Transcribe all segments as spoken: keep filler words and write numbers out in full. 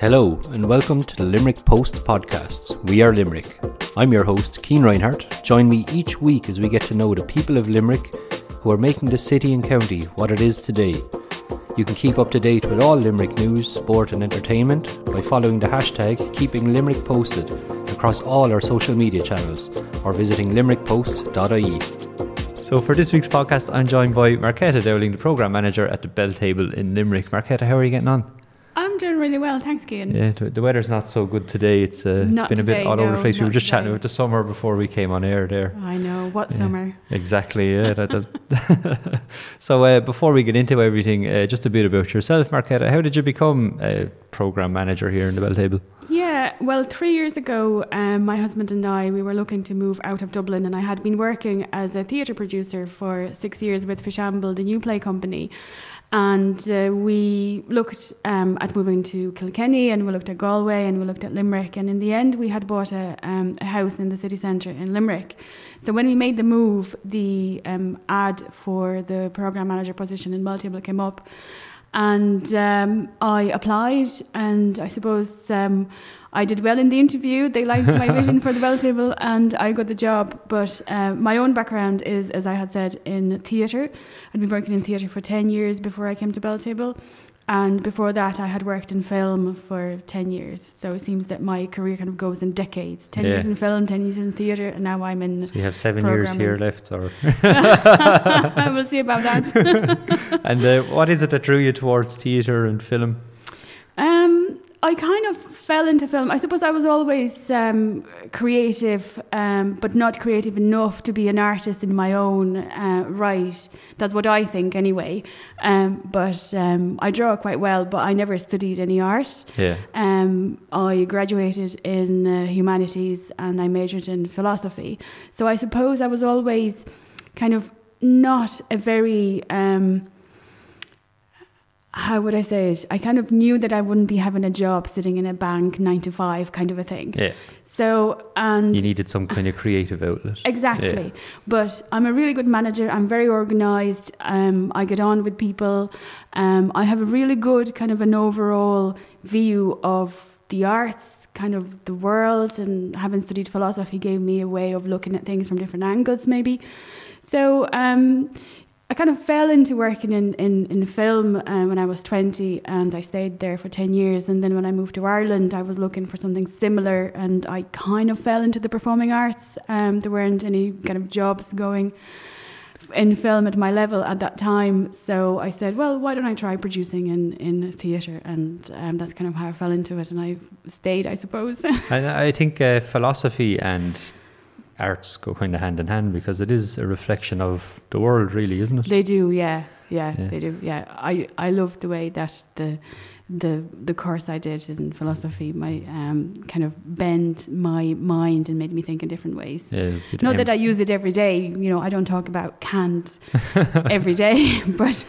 Hello and welcome to the Limerick Post podcast, We Are Limerick. I'm your host, Keane Reinhart. Join me each week as we get to know the people of Limerick who are making the city and county what it is today. You can keep up to date with all Limerick news, sport and entertainment by following the hashtag Keeping Limerick Posted across all our social media channels or visiting limerick post dot I E. So for this week's podcast, I'm joined by Marketa Dowling, the Programme Manager at the Belltable in Limerick. Marketa, how are you getting on? I'm doing really well, thanks, Cian. Yeah, the weather's not so good today. It's, uh, it's been a bit today, all no, over the place. We were just today. chatting about the summer before we came on air there. I know, what yeah, summer? Exactly, yeah. that, that. So uh, before we get into everything, uh, just a bit about yourself, Marketa. How did you become a Programme Manager here in the Belltable? Yeah, well, three years ago, um, my husband and I, we were looking to move out of Dublin, and I had been working as a theatre producer for six years with Fishamble, the new play company. And uh, we looked um, at moving to Kilkenny, and we looked at Galway, and we looked at Limerick. And in the end, we had bought a, um, a house in the city centre in Limerick. So when we made the move, the um, ad for the programme manager position in Belltable came up. And um, I applied, and I suppose um, I did well in the interview. They liked my vision for the Belltable, and I got the job. But uh, my own background is, as I had said, in theatre. I'd been working in theatre for ten years before I came to Belltable. And before that, I had worked in film for ten years. So it seems that my career kind of goes in decades. ten yeah. years in film, ten years in theatre, and now I'm in... So you have seven years here left, or... We'll see about that. And uh, what is it that drew you towards theatre and film? Um, I kind of fell into film. I suppose I was always um, creative, um, but not creative enough to be an artist in my own uh, right. That's what I think anyway. Um, but um, I draw quite well, but I never studied any art. Yeah. Um, I graduated in uh, humanities and I majored in philosophy. So I suppose I was always kind of not a very... Um, How would I say it? I kind of knew that I wouldn't be having a job sitting in a bank nine to five kind of a thing. Yeah. So, and... You needed some kind of creative outlet. Exactly. Yeah. But I'm a really good manager. I'm very organised. Um, I get on with people. Um, I have a really good kind of an overall view of the arts, kind of the world, and having studied philosophy gave me a way of looking at things from different angles maybe. So... Um, I kind of fell into working in, in, in film uh, when I was twenty, and I stayed there for ten years. And then when I moved to Ireland, I was looking for something similar, and I kind of fell into the performing arts. Um, there weren't any kind of jobs going in film at my level at that time. So I said, well, why don't I try producing in, in theatre? And um, that's kind of how I fell into it, and I've stayed, I suppose. And I think uh, philosophy and... arts go kind of hand in hand, because it is a reflection of the world, really, isn't it? They do, yeah, yeah, yeah. they do, yeah. I, I love the way that the the the course I did in philosophy, my um kind of bent my mind and made me think in different ways. Yeah, Not em- that I use it every day, you know. I don't talk about Kant every day, but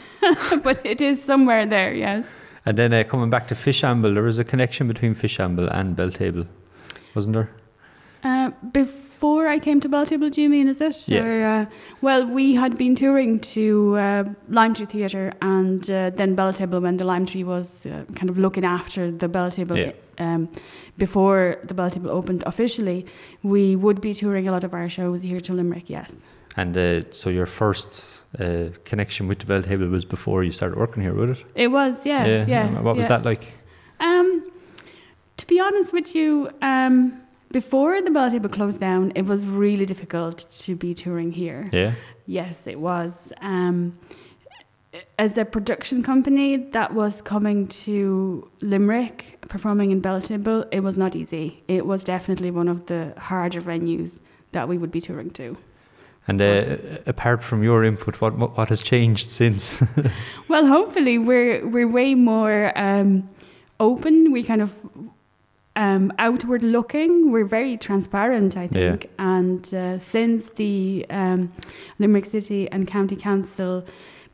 but it is somewhere there, yes. And then uh, coming back to Fishamble, there was a connection between Fishamble and Belltable, wasn't there? Uh, before. Before I came to Belltable, do you mean, is it? Yeah. Or, uh, well, we had been touring to uh, Lime Tree Theatre and uh, then Belltable when the Lime Tree was uh, kind of looking after the Belltable. Yeah. Um, before the Belltable opened officially, we would be touring a lot of our shows here to Limerick, yes. And uh, so your first uh, connection with the Belltable was before you started working here, was it? It was, yeah. yeah. yeah. What was yeah. that like? Um, to be honest with you... Um, Before the Belltable closed down, it was really difficult to be touring here. Yeah. Yes, it was. Um, as a production company that was coming to Limerick, performing in Belltable, it was not easy. It was definitely one of the harder venues that we would be touring to. And uh, apart from your input, what what has changed since? Well, hopefully we're we're way more um, open. We kind of. Um, outward looking, we're very transparent, I think. Yeah. And uh, since the um, Limerick City and County Council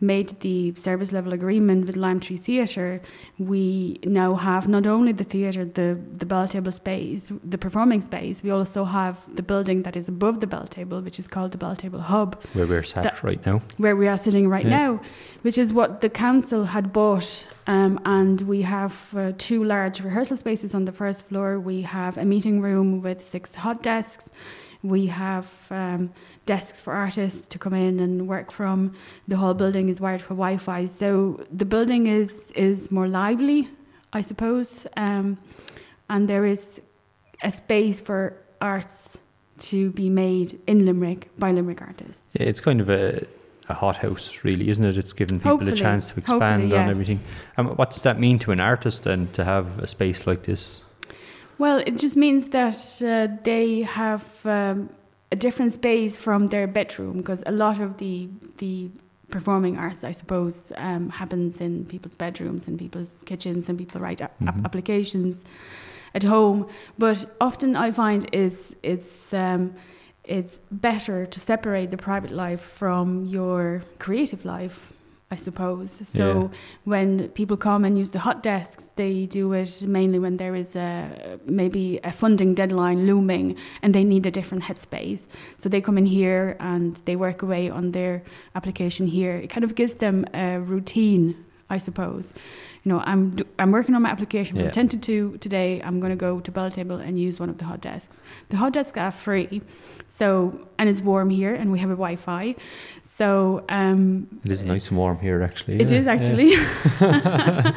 made the service level agreement with Lime Tree Theatre, we now have not only the theatre, the, the Belltable space, the performing space, we also have the building that is above the Belltable, which is called the Belltable Hub. Where we're sat that, right now. Where we are sitting right yeah. now, which is what the council had bought. Um, and we have uh, two large rehearsal spaces on the first floor. We have a meeting room with six hot desks. We have um, desks for artists to come in and work from. The whole building is wired for Wi-Fi. So the building is is more lively, I suppose. Um, and there is a space for arts to be made in Limerick by Limerick artists. Yeah, it's kind of a, a hothouse, really, isn't it? It's given people hopefully, a chance to expand yeah. on everything. Um, what does that mean to an artist then to have a space like this? Well, it just means that uh, they have um, a different space from their bedroom, because a lot of the the performing arts, I suppose, um, happens in people's bedrooms and people's kitchens, and people write a- mm-hmm. applications at home. But often I find is it's um, it's better to separate the private life from your creative life, I suppose. So yeah. when people come and use the hot desks, they do it mainly when there is a maybe a funding deadline looming and they need a different headspace. So they come in here and they work away on their application here. It kind of gives them a routine, I suppose. You know, I'm I'm working on my application from yeah. ten to two today. I'm going to go to Belltable and use one of the hot desks. The hot desks are free, so and it's warm here and we have a Wi-Fi. So um, it is nice and warm here, actually. It yeah, is actually. Yeah.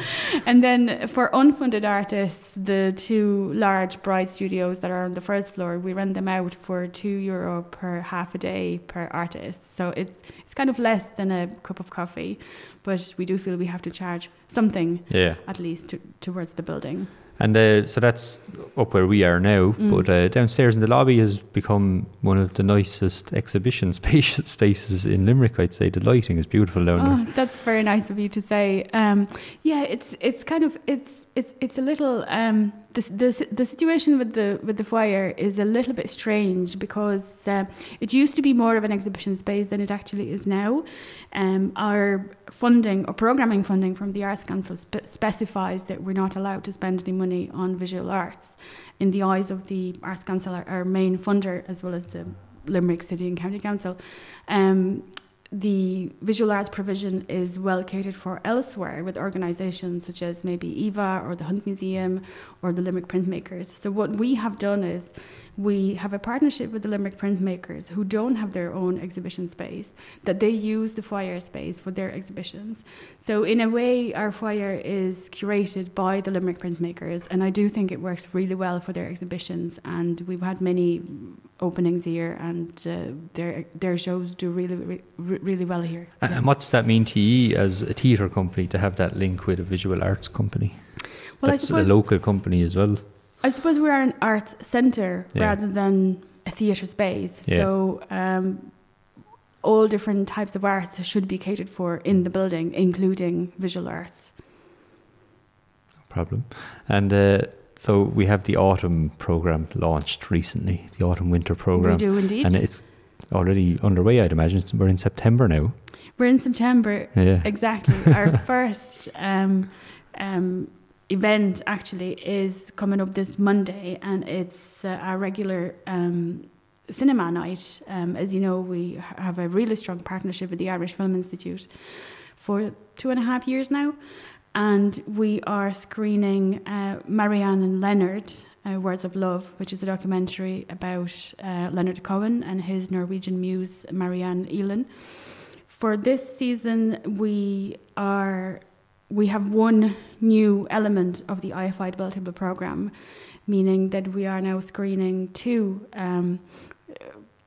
And then for unfunded artists, the two large Bride studios that are on the first floor, we rent them out for two euro per half a day per artist. So it's it's kind of less than a cup of coffee, but we do feel we have to charge something, yeah. at least to, towards the building. And uh, so that's up where we are now, mm. but uh, downstairs in the lobby has become one of the nicest exhibition space- spaces in Limerick, I'd say. The lighting is beautiful down oh, there. That's very nice of you to say. Um, yeah, it's it's kind of, it's it's it's a little, um, the, the the situation with the with the foyer is a little bit strange, because uh, it used to be more of an exhibition space than it actually is now. Um, our funding, or programming funding from the Arts Council spe- specifies that we're not allowed to spend any money on visual arts in the eyes of the Arts Council, our, our main funder, as well as the Limerick City and County Council. Um, the visual arts provision is well catered for elsewhere with organisations such as maybe E V A or the Hunt Museum or the Limerick Printmakers. So what we have done is we have a partnership with the Limerick Printmakers, who don't have their own exhibition space, that they use the foyer space for their exhibitions. So in a way, our foyer is curated by the Limerick Printmakers, and I do think it works really well for their exhibitions. And we've had many openings here, and uh, their their shows do really, re- really well here. And yeah. what does that mean to you as a theatre company to have that link with a visual arts company? Well, that's a local company as well. I suppose we are an arts centre yeah. rather than a theatre space. Yeah. So um, all different types of arts should be catered for in the building, including visual arts. No problem. And uh, so we have the autumn programme launched recently, the autumn-winter programme. We do indeed. And it's already underway, I'd imagine. We're in September now. We're in September, yeah. exactly. Our first... Um, um, event actually is coming up this Monday, and it's uh, our regular um, cinema night. Um, as you know, we have a really strong partnership with the Irish Film Institute for two and a half years now, and we are screening uh, Marianne and Leonard, uh, Words of Love, which is a documentary about uh, Leonard Cohen and his Norwegian muse Marianne Ihlen. For this season, we are We have one new element of the I F I Belltable programme, meaning that we are now screening two, um,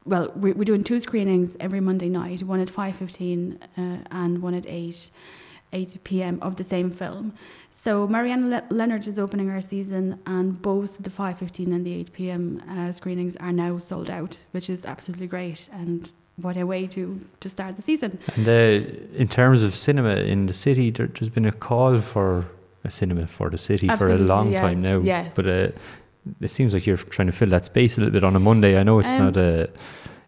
well, we're doing two screenings every Monday night, one at five fifteen uh, and one at eight p.m. of the same film. So Marianne Le- Leonard is opening our season, and both the five fifteen and the eight p.m. uh, screenings are now sold out, which is absolutely great, and what a way to, to start the season. And uh, in terms of cinema in the city, there, there's been a call for a cinema for the city Absolutely, for a long yes, time now. Yes. But uh, it seems like you're trying to fill that space a little bit on a Monday. I know it's um, not a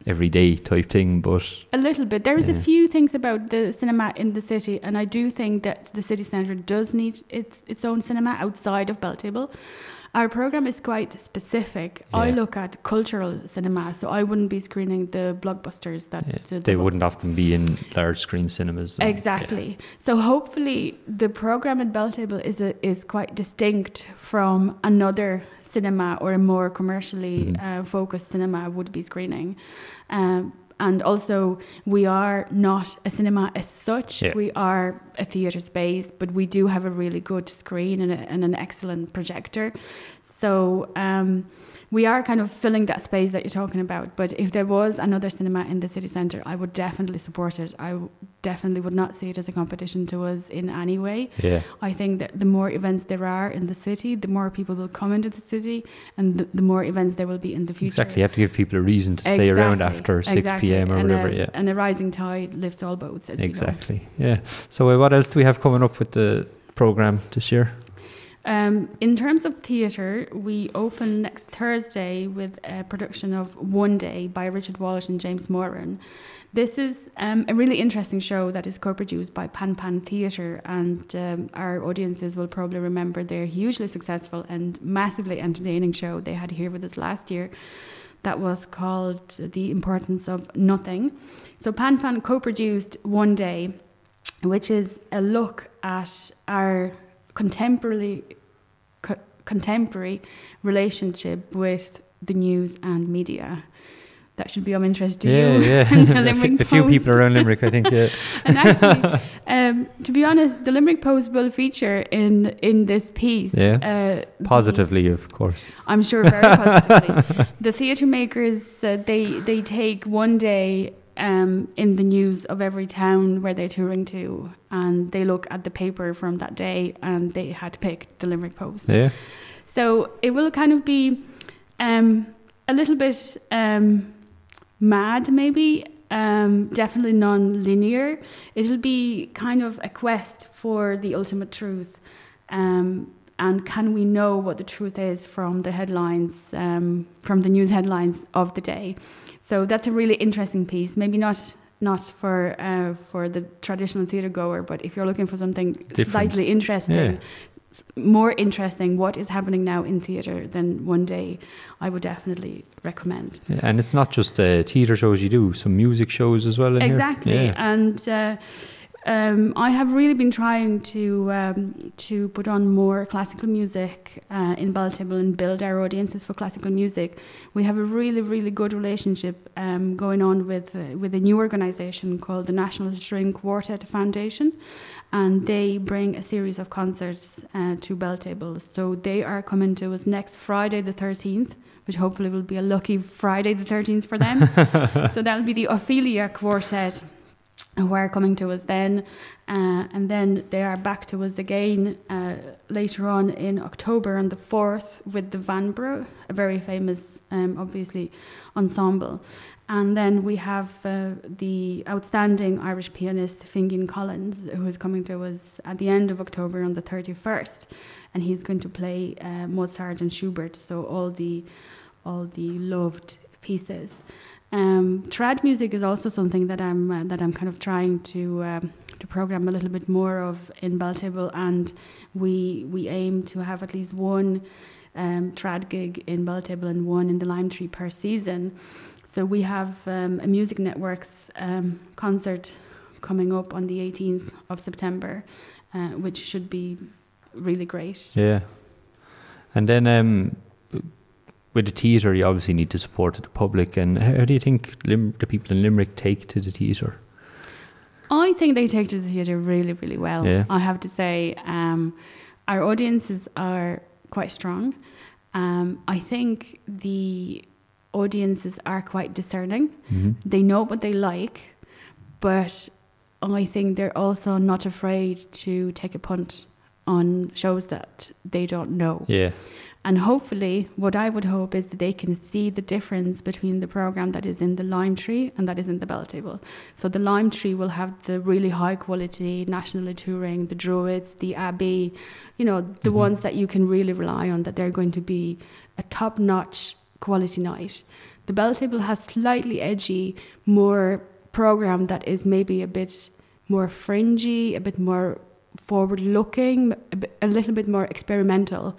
everyday type thing, but a little bit. There's yeah. a few things about the cinema in the city, and I do think that the city centre does need its its own cinema outside of Belltable. Our programme is quite specific. Yeah. I look at cultural cinema, so I wouldn't be screening the blockbusters that... Yeah. The, the they wouldn't often be in large-screen cinemas. And, exactly. Yeah. So hopefully the programme at Belltable is a, is quite distinct from another cinema or a more commercially mm-hmm. uh, focused cinema would be screening. Um, and also, we are not a cinema as such. Yeah. We are a theatre space, but we do have a really good screen and, a, and an excellent projector. So um, we are kind of filling that space that you're talking about. But if there was another cinema in the city centre, I would definitely support it. I definitely would not see it as a competition to us in any way. Yeah. I think that the more events there are in the city, the more people will come into the city, and the, the more events there will be in the future. Exactly. You have to give people a reason to stay exactly. around after six exactly. p m or and whatever. A, yeah. And a rising tide lifts all boats. As exactly. Yeah. So uh, what else do we have coming up with the programme this year? Um, in terms of theatre, we open next Thursday with a production of One Day by Richard Walsh and James Moran. This is um, a really interesting show that is co-produced by Pan Pan Theatre, and um, our audiences will probably remember their hugely successful and massively entertaining show they had here with us last year that was called The Importance of Nothing. So Pan Pan co-produced One Day, which is a look at our contemporary co- contemporary relationship with the news and media. That should be of interest to yeah, you. Yeah, yeah. The, the few people around Limerick, I think. Yeah. And actually, um, to be honest, the Limerick Post will feature in in this piece. Yeah. Uh, positively, the, of course. I'm sure, very positively. The theatre makers uh, they they take one day. Um, in the news of every town where they're touring to, and they look at the paper from that day, and they had picked the Limerick Post. Yeah. So it will kind of be um, a little bit um, mad, maybe, um, definitely non-linear. It'll be kind of a quest for the ultimate truth, um, and can we know what the truth is from the headlines, um, from the news headlines of the day. So that's a really interesting piece. Maybe not not for uh, for the traditional theatre goer, but if you're looking for something different, slightly interesting, yeah. more interesting, what is happening now in theatre than One Day, I would definitely recommend. Yeah, and it's not just uh, theatre shows you do, some music shows as well in exactly. here. Yeah. And uh, um, I have really been trying to um, to put on more classical music uh, in Belltable and build our audiences for classical music. We have a really, really good relationship um, going on with uh, with a new organisation called the National String Quartet Foundation, and they bring a series of concerts uh, to Belltable. So they are coming to us next Friday the thirteenth, which hopefully will be a lucky Friday the thirteenth for them. So that'll be the Ophelia Quartet, who are coming to us then, uh, and then they are back to us again uh, later on in October on the fourth with the Vanbrugh, a very famous, um, obviously, ensemble. And then we have uh, the outstanding Irish pianist Finghin Collins, who is coming to us at the end of October on the thirty-first, and he's going to play uh, Mozart and Schubert, so all the all the loved pieces. Um, trad music is also something that I'm uh, that I'm kind of trying to um, to program a little bit more of in Belltable, and we we aim to have at least one um, trad gig in Belltable and one in the Lime Tree per season. So we have um, a Music Networks um, concert coming up on the eighteenth of September, uh, which should be really great. Yeah, and then. Um With the theatre, you obviously need to support the public. And how do you think Lim- the people in Limerick take to the theatre? I think they take to the theatre really, really well. Yeah. I have to say, um, our audiences are quite strong. Um, I think the audiences are quite discerning. Mm-hmm. They know what they like, but I think they're also not afraid to take a punt on shows that they don't know. Yeah. And hopefully, what I would hope is that they can see the difference between the programme that is in the Lime Tree and that is in the Belltable. So the Lime Tree will have the really high quality, nationally touring, the Druids, the Abbey, you know, the mm-hmm. ones that you can really rely on, that they're going to be a top-notch quality night. The Belltable has slightly edgy, more programme that is maybe a bit more fringy, a bit more forward-looking, a, bit, a little bit more experimental.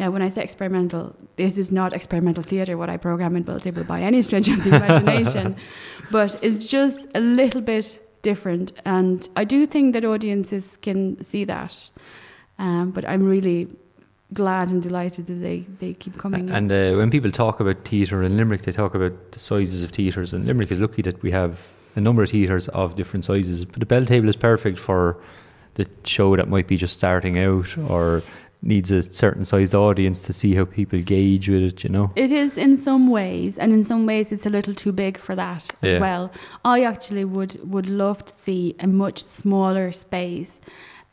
Now, when I say experimental, this is not experimental theatre, what I programme in Belltable by any stretch of the imagination, but it's just a little bit different. And I do think that audiences can see that. Um, but I'm really glad and delighted that they, they keep coming. And uh, when people talk about theatre in Limerick, they talk about the sizes of theatres. And Limerick is lucky that we have a number of theatres of different sizes. But the Belltable is perfect for the show that might be just starting out or needs a certain sized audience to see how people gauge with it, you know. It is in some ways, and in some ways it's a little too big for that yeah. as well. I actually would, would love to see a much smaller space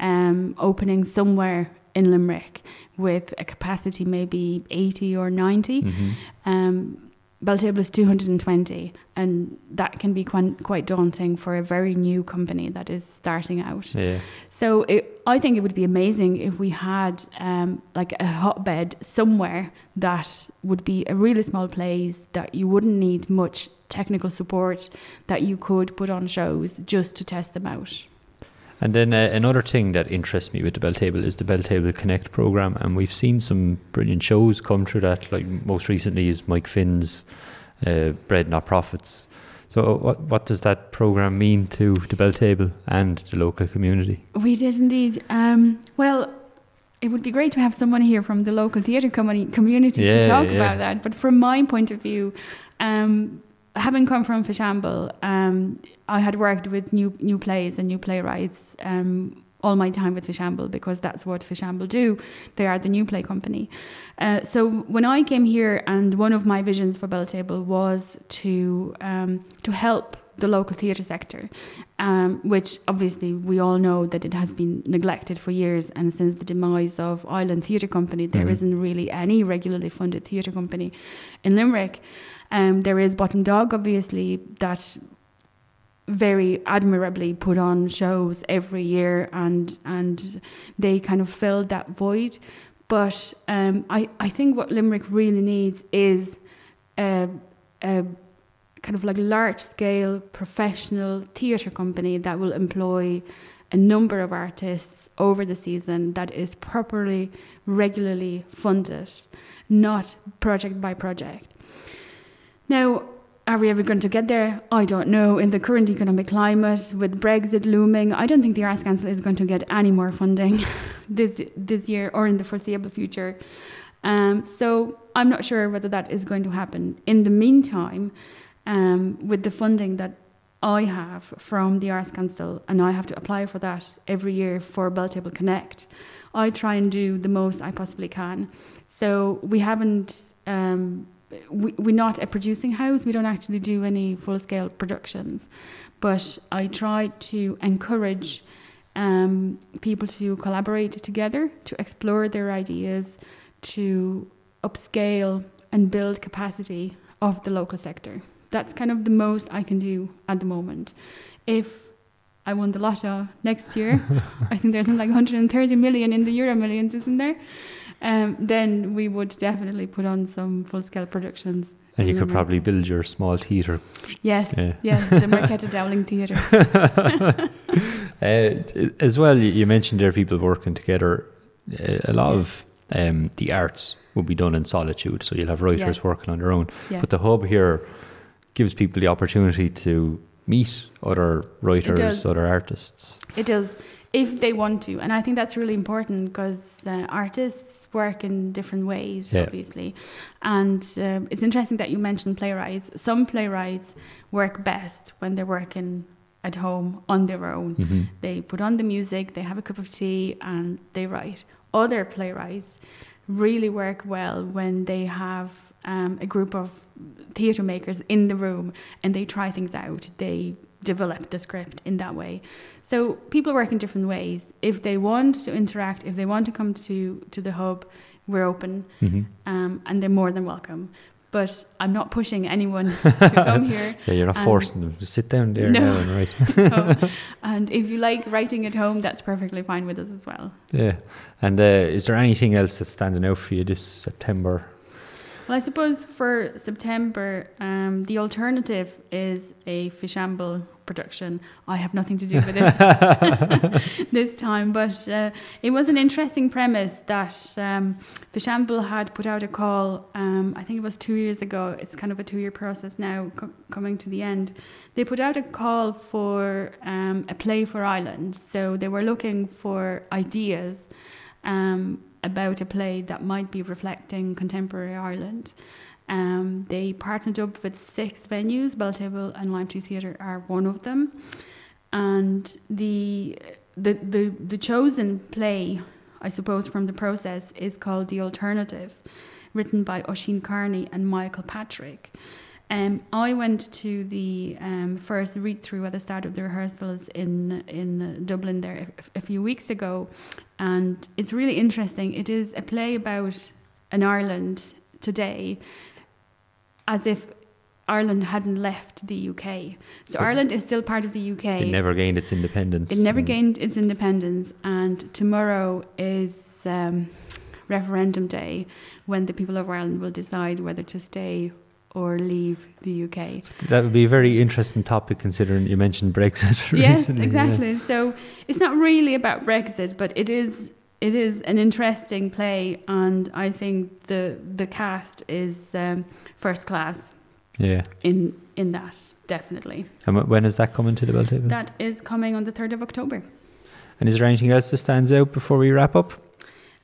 um, opening somewhere in Limerick with a capacity maybe eighty or ninety. Mm-hmm. Um, Belltable is two hundred twenty, and that can be quite, quite daunting for a very new company that is starting out. Yeah. So it, I think it would be amazing if we had um, like a hotbed somewhere that would be a really small place that you wouldn't need much technical support, that you could put on shows just to test them out. And then uh, another thing that interests me with the Belltable is the Belltable Connect programme, and we've seen some brilliant shows come through that, like most recently is Mike Finn's uh, Bread Not Profits. So what what does that programme mean to the Belltable and the local community? We did indeed. Um, well, it would be great to have someone here from the local theatre com- community yeah, to talk yeah. about that, but from my point of view... Um, Having come from Fishamble, um, I had worked with new new plays and new playwrights um, all my time with Fishamble, because that's what Fishamble do. They are the new play company. Uh, so when I came here, and one of my visions for Belltable was to um, to help the local theatre sector, um, which obviously we all know that it has been neglected for years. And since the demise of Island Theatre Company, there mm-hmm. isn't really any regularly funded theatre company in Limerick. Um, there is Bottom Dog, obviously, that very admirably put on shows every year, and and they kind of filled that void. But um, I, I think what Limerick really needs is a, a kind of like large-scale professional theatre company that will employ a number of artists over the season, that is properly, regularly funded, not project by project. Now, are we ever going to get there? I don't know. In the current economic climate, with Brexit looming, I don't think the Arts Council is going to get any more funding this this year or in the foreseeable future. Um, so I'm not sure whether that is going to happen. In the meantime, um, with the funding that I have from the Arts Council, and I have to apply for that every year for Belltable Connect, I try and do the most I possibly can. So we haven't... Um, We, we're not a producing house. We don't actually do any full-scale productions, but I try to encourage um, people to collaborate together, to explore their ideas, to upscale and build capacity of the local sector. That's kind of the most I can do at the moment. If I won the lotto next year, I think there's like one hundred thirty million in the Euro Millions, isn't there? Um, then we would definitely put on some full-scale productions. And you could America. probably build your small theatre. Yes, yeah. yes, the Marketa Dowling Theatre. uh, as well, you mentioned there people working together. A lot yes. of um, the arts will be done in solitude, so you'll have writers yes. working on their own. Yes. But the hub here gives people the opportunity to meet other writers, other artists. It does. If they want to. And I think that's really important, because uh, artists work in different ways, yeah. obviously. And um, it's interesting that you mentioned playwrights. Some playwrights work best when they're working at home on their own. Mm-hmm. They put on the music, they have a cup of tea, and they write. Other playwrights really work well when they have um, a group of theatre makers in the room, and they try things out. They develop the script in that way. So people work in different ways. If they want to interact, if they want to come to, to the hub, we're open, mm-hmm. um, and they're more than welcome. But I'm not pushing anyone to come here. Yeah, you're not and forcing them. Just sit down there no, now and write. no. And if you like writing at home, that's perfectly fine with us as well. Yeah. And uh, is there anything else that's standing out for you this September? Well, I suppose for September, um, The Alternative is a Fishamble production. I have nothing to do with it this time, but uh, it was an interesting premise that um, Fishamble had put out a call, um, I think it was two years ago, it's kind of a two-year process now co- coming to the end. They put out a call for um, a play for Ireland, so they were looking for ideas um, about a play that might be reflecting contemporary Ireland. Um, they partnered up with six venues. Belltable and Lime Tree Theatre are one of them, and the, the the the chosen play, I suppose, from the process is called The Alternative, written by Oisín Kearney and Michael Patrick. Um, I went to the um, first read-through at the start of the rehearsals in in Dublin there a, a few weeks ago, and it's really interesting. It is a play about an Ireland today, as if Ireland hadn't left the U K. So, so Ireland is still part of the U K. It never gained its independence. It never gained its independence. And tomorrow is um, referendum day, when the people of Ireland will decide whether to stay or leave the U K. So that would be a very interesting topic, considering you mentioned Brexit recently. Yes, exactly. Yeah. So it's not really about Brexit, but it is... It is an interesting play, and I think the the cast is um, first class. Yeah. In in that, definitely. And when is that coming to the Belltable? That is coming on the third of October. And is there anything else that stands out before we wrap up?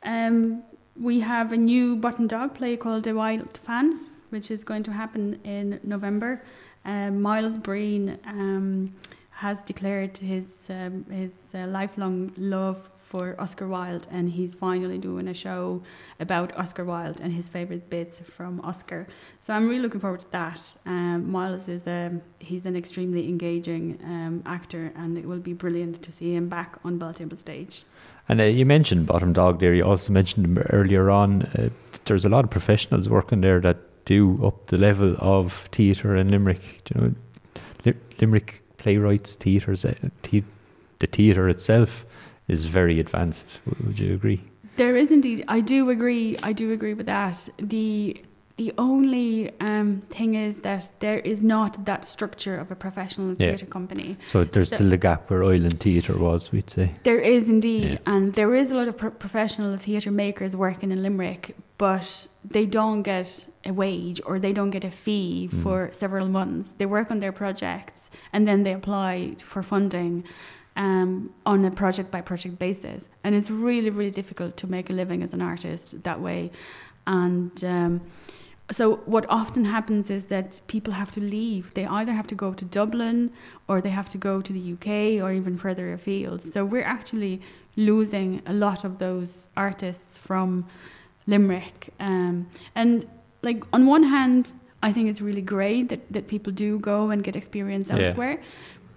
Um, we have a new Bottom Dog play called The Wild Fan, which is going to happen in November. Um, Myles Breen um, has declared his um, his uh, lifelong love for Oscar Wilde, and he's finally doing a show about Oscar Wilde and his favourite bits from Oscar. So I'm really looking forward to that. Um, Miles is a, he's an extremely engaging um, actor, and it will be brilliant to see him back on Belltable stage. And uh, you mentioned Bottom Dog there. You also mentioned him earlier on. Uh, there's a lot of professionals working there that do up the level of theatre in Limerick. Do you know, Limerick playwrights, theatres, the theatre itself is very advanced. Would you agree? There is indeed. I do agree. I do agree with that. The the only um, thing is that there is not that structure of a professional yeah. theatre company. So there's so, still a gap where Island Theatre was, we'd say. There is indeed. Yeah. And there is a lot of pro- professional theatre makers working in Limerick, but they don't get a wage or they don't get a fee mm. for several months. They work on their projects and then they apply for funding Um, on a project by project basis, and it's really really difficult to make a living as an artist that way. And um, so what often happens is that people have to leave. They either have to go to Dublin or they have to go to the U K or even further afield. So we're actually losing a lot of those artists from Limerick, um, and like on one hand I think it's really great that, that people do go and get experience yeah. elsewhere,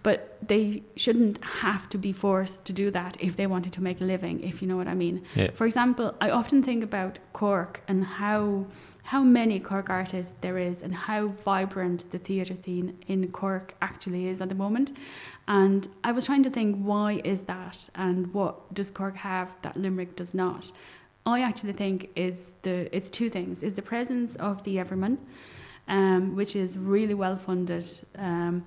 but they shouldn't have to be forced to do that if they wanted to make a living, if you know what I mean. Yeah. For example, I often think about Cork and how how many Cork artists there is and how vibrant the theatre scene in Cork actually is at the moment. And I was trying to think, why is that? And what does Cork have that Limerick does not? I actually think it's, the, it's two things. It's the presence of the Everyman, um, which is really well funded, um,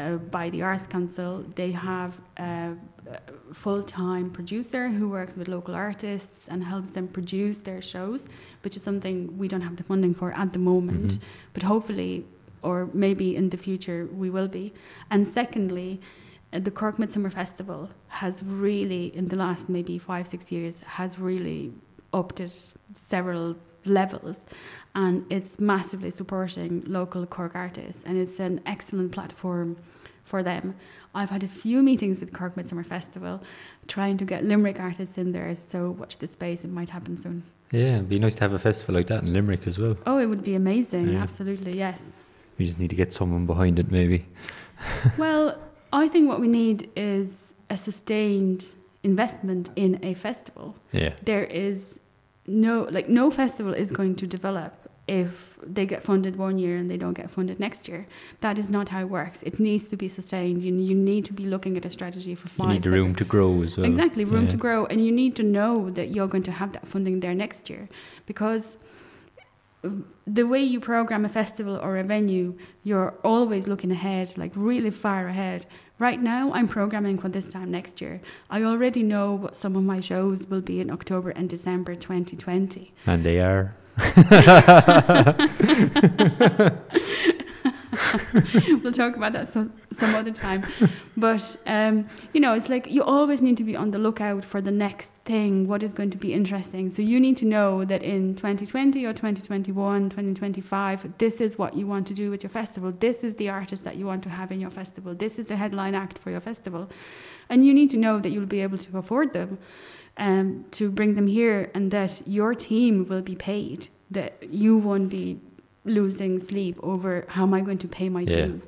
Uh, by the Arts Council. They have a, a full-time producer who works with local artists and helps them produce their shows, which is something we don't have the funding for at the moment, mm-hmm. but hopefully, or maybe in the future, we will be. And secondly, uh, the Cork Midsummer Festival has really, in the last maybe five, six years, has really upped it several levels, and it's massively supporting local Cork artists, and it's an excellent platform for them. I've had a few meetings with Cork Midsummer Festival trying to get Limerick artists in there, so watch this space, it might happen soon. Yeah, it'd be nice to have a festival like that in Limerick as well. Oh, it would be amazing, yeah. Absolutely, yes. We just need to get someone behind it maybe. Well, I think what we need is a sustained investment in a festival. Yeah. There is No, like no festival is going to develop if they get funded one year and they don't get funded next year. That is not how it works. It needs to be sustained. You you need to be looking at a strategy for five. You need the room to grow as well. Exactly, room yeah. to grow, and you need to know that you're going to have that funding there next year, because the way you program a festival or a venue, you're always looking ahead, like really far ahead. Right now, I'm programming for this time next year. I already know what some of my shows will be in October and December twenty twenty. And they are. We'll talk about that so, some other time. But, um, you know, it's like you always need to be on the lookout for the next thing, what is going to be interesting. So you need to know that in twenty twenty or twenty twenty-one, twenty twenty-five, this is what you want to do with your festival. This is the artist that you want to have in your festival. This is the headline act for your festival. And you need to know that you'll be able to afford them, um, to bring them here, and that your team will be paid, that you won't be losing sleep over how am I going to pay my team.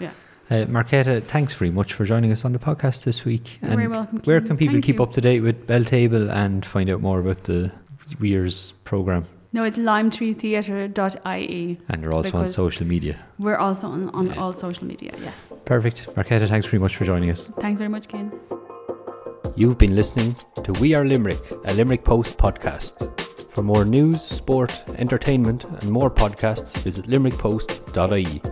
Yeah. yeah. Uh, Marketa, thanks very much for joining us on the podcast this week. You're and very welcome. Where can people Thank keep you. up to date with Belltable and find out more about the Weir's programme? No, it's lime tree theatre dot I E. And you're also on social media. We're also on, on yeah. all social media, yes. Perfect. Marketa, thanks very much for joining us. Thanks very much, Keane. You've been listening to We Are Limerick, a Limerick Post podcast. For more news, sport, entertainment and more podcasts, visit limerick post dot I E.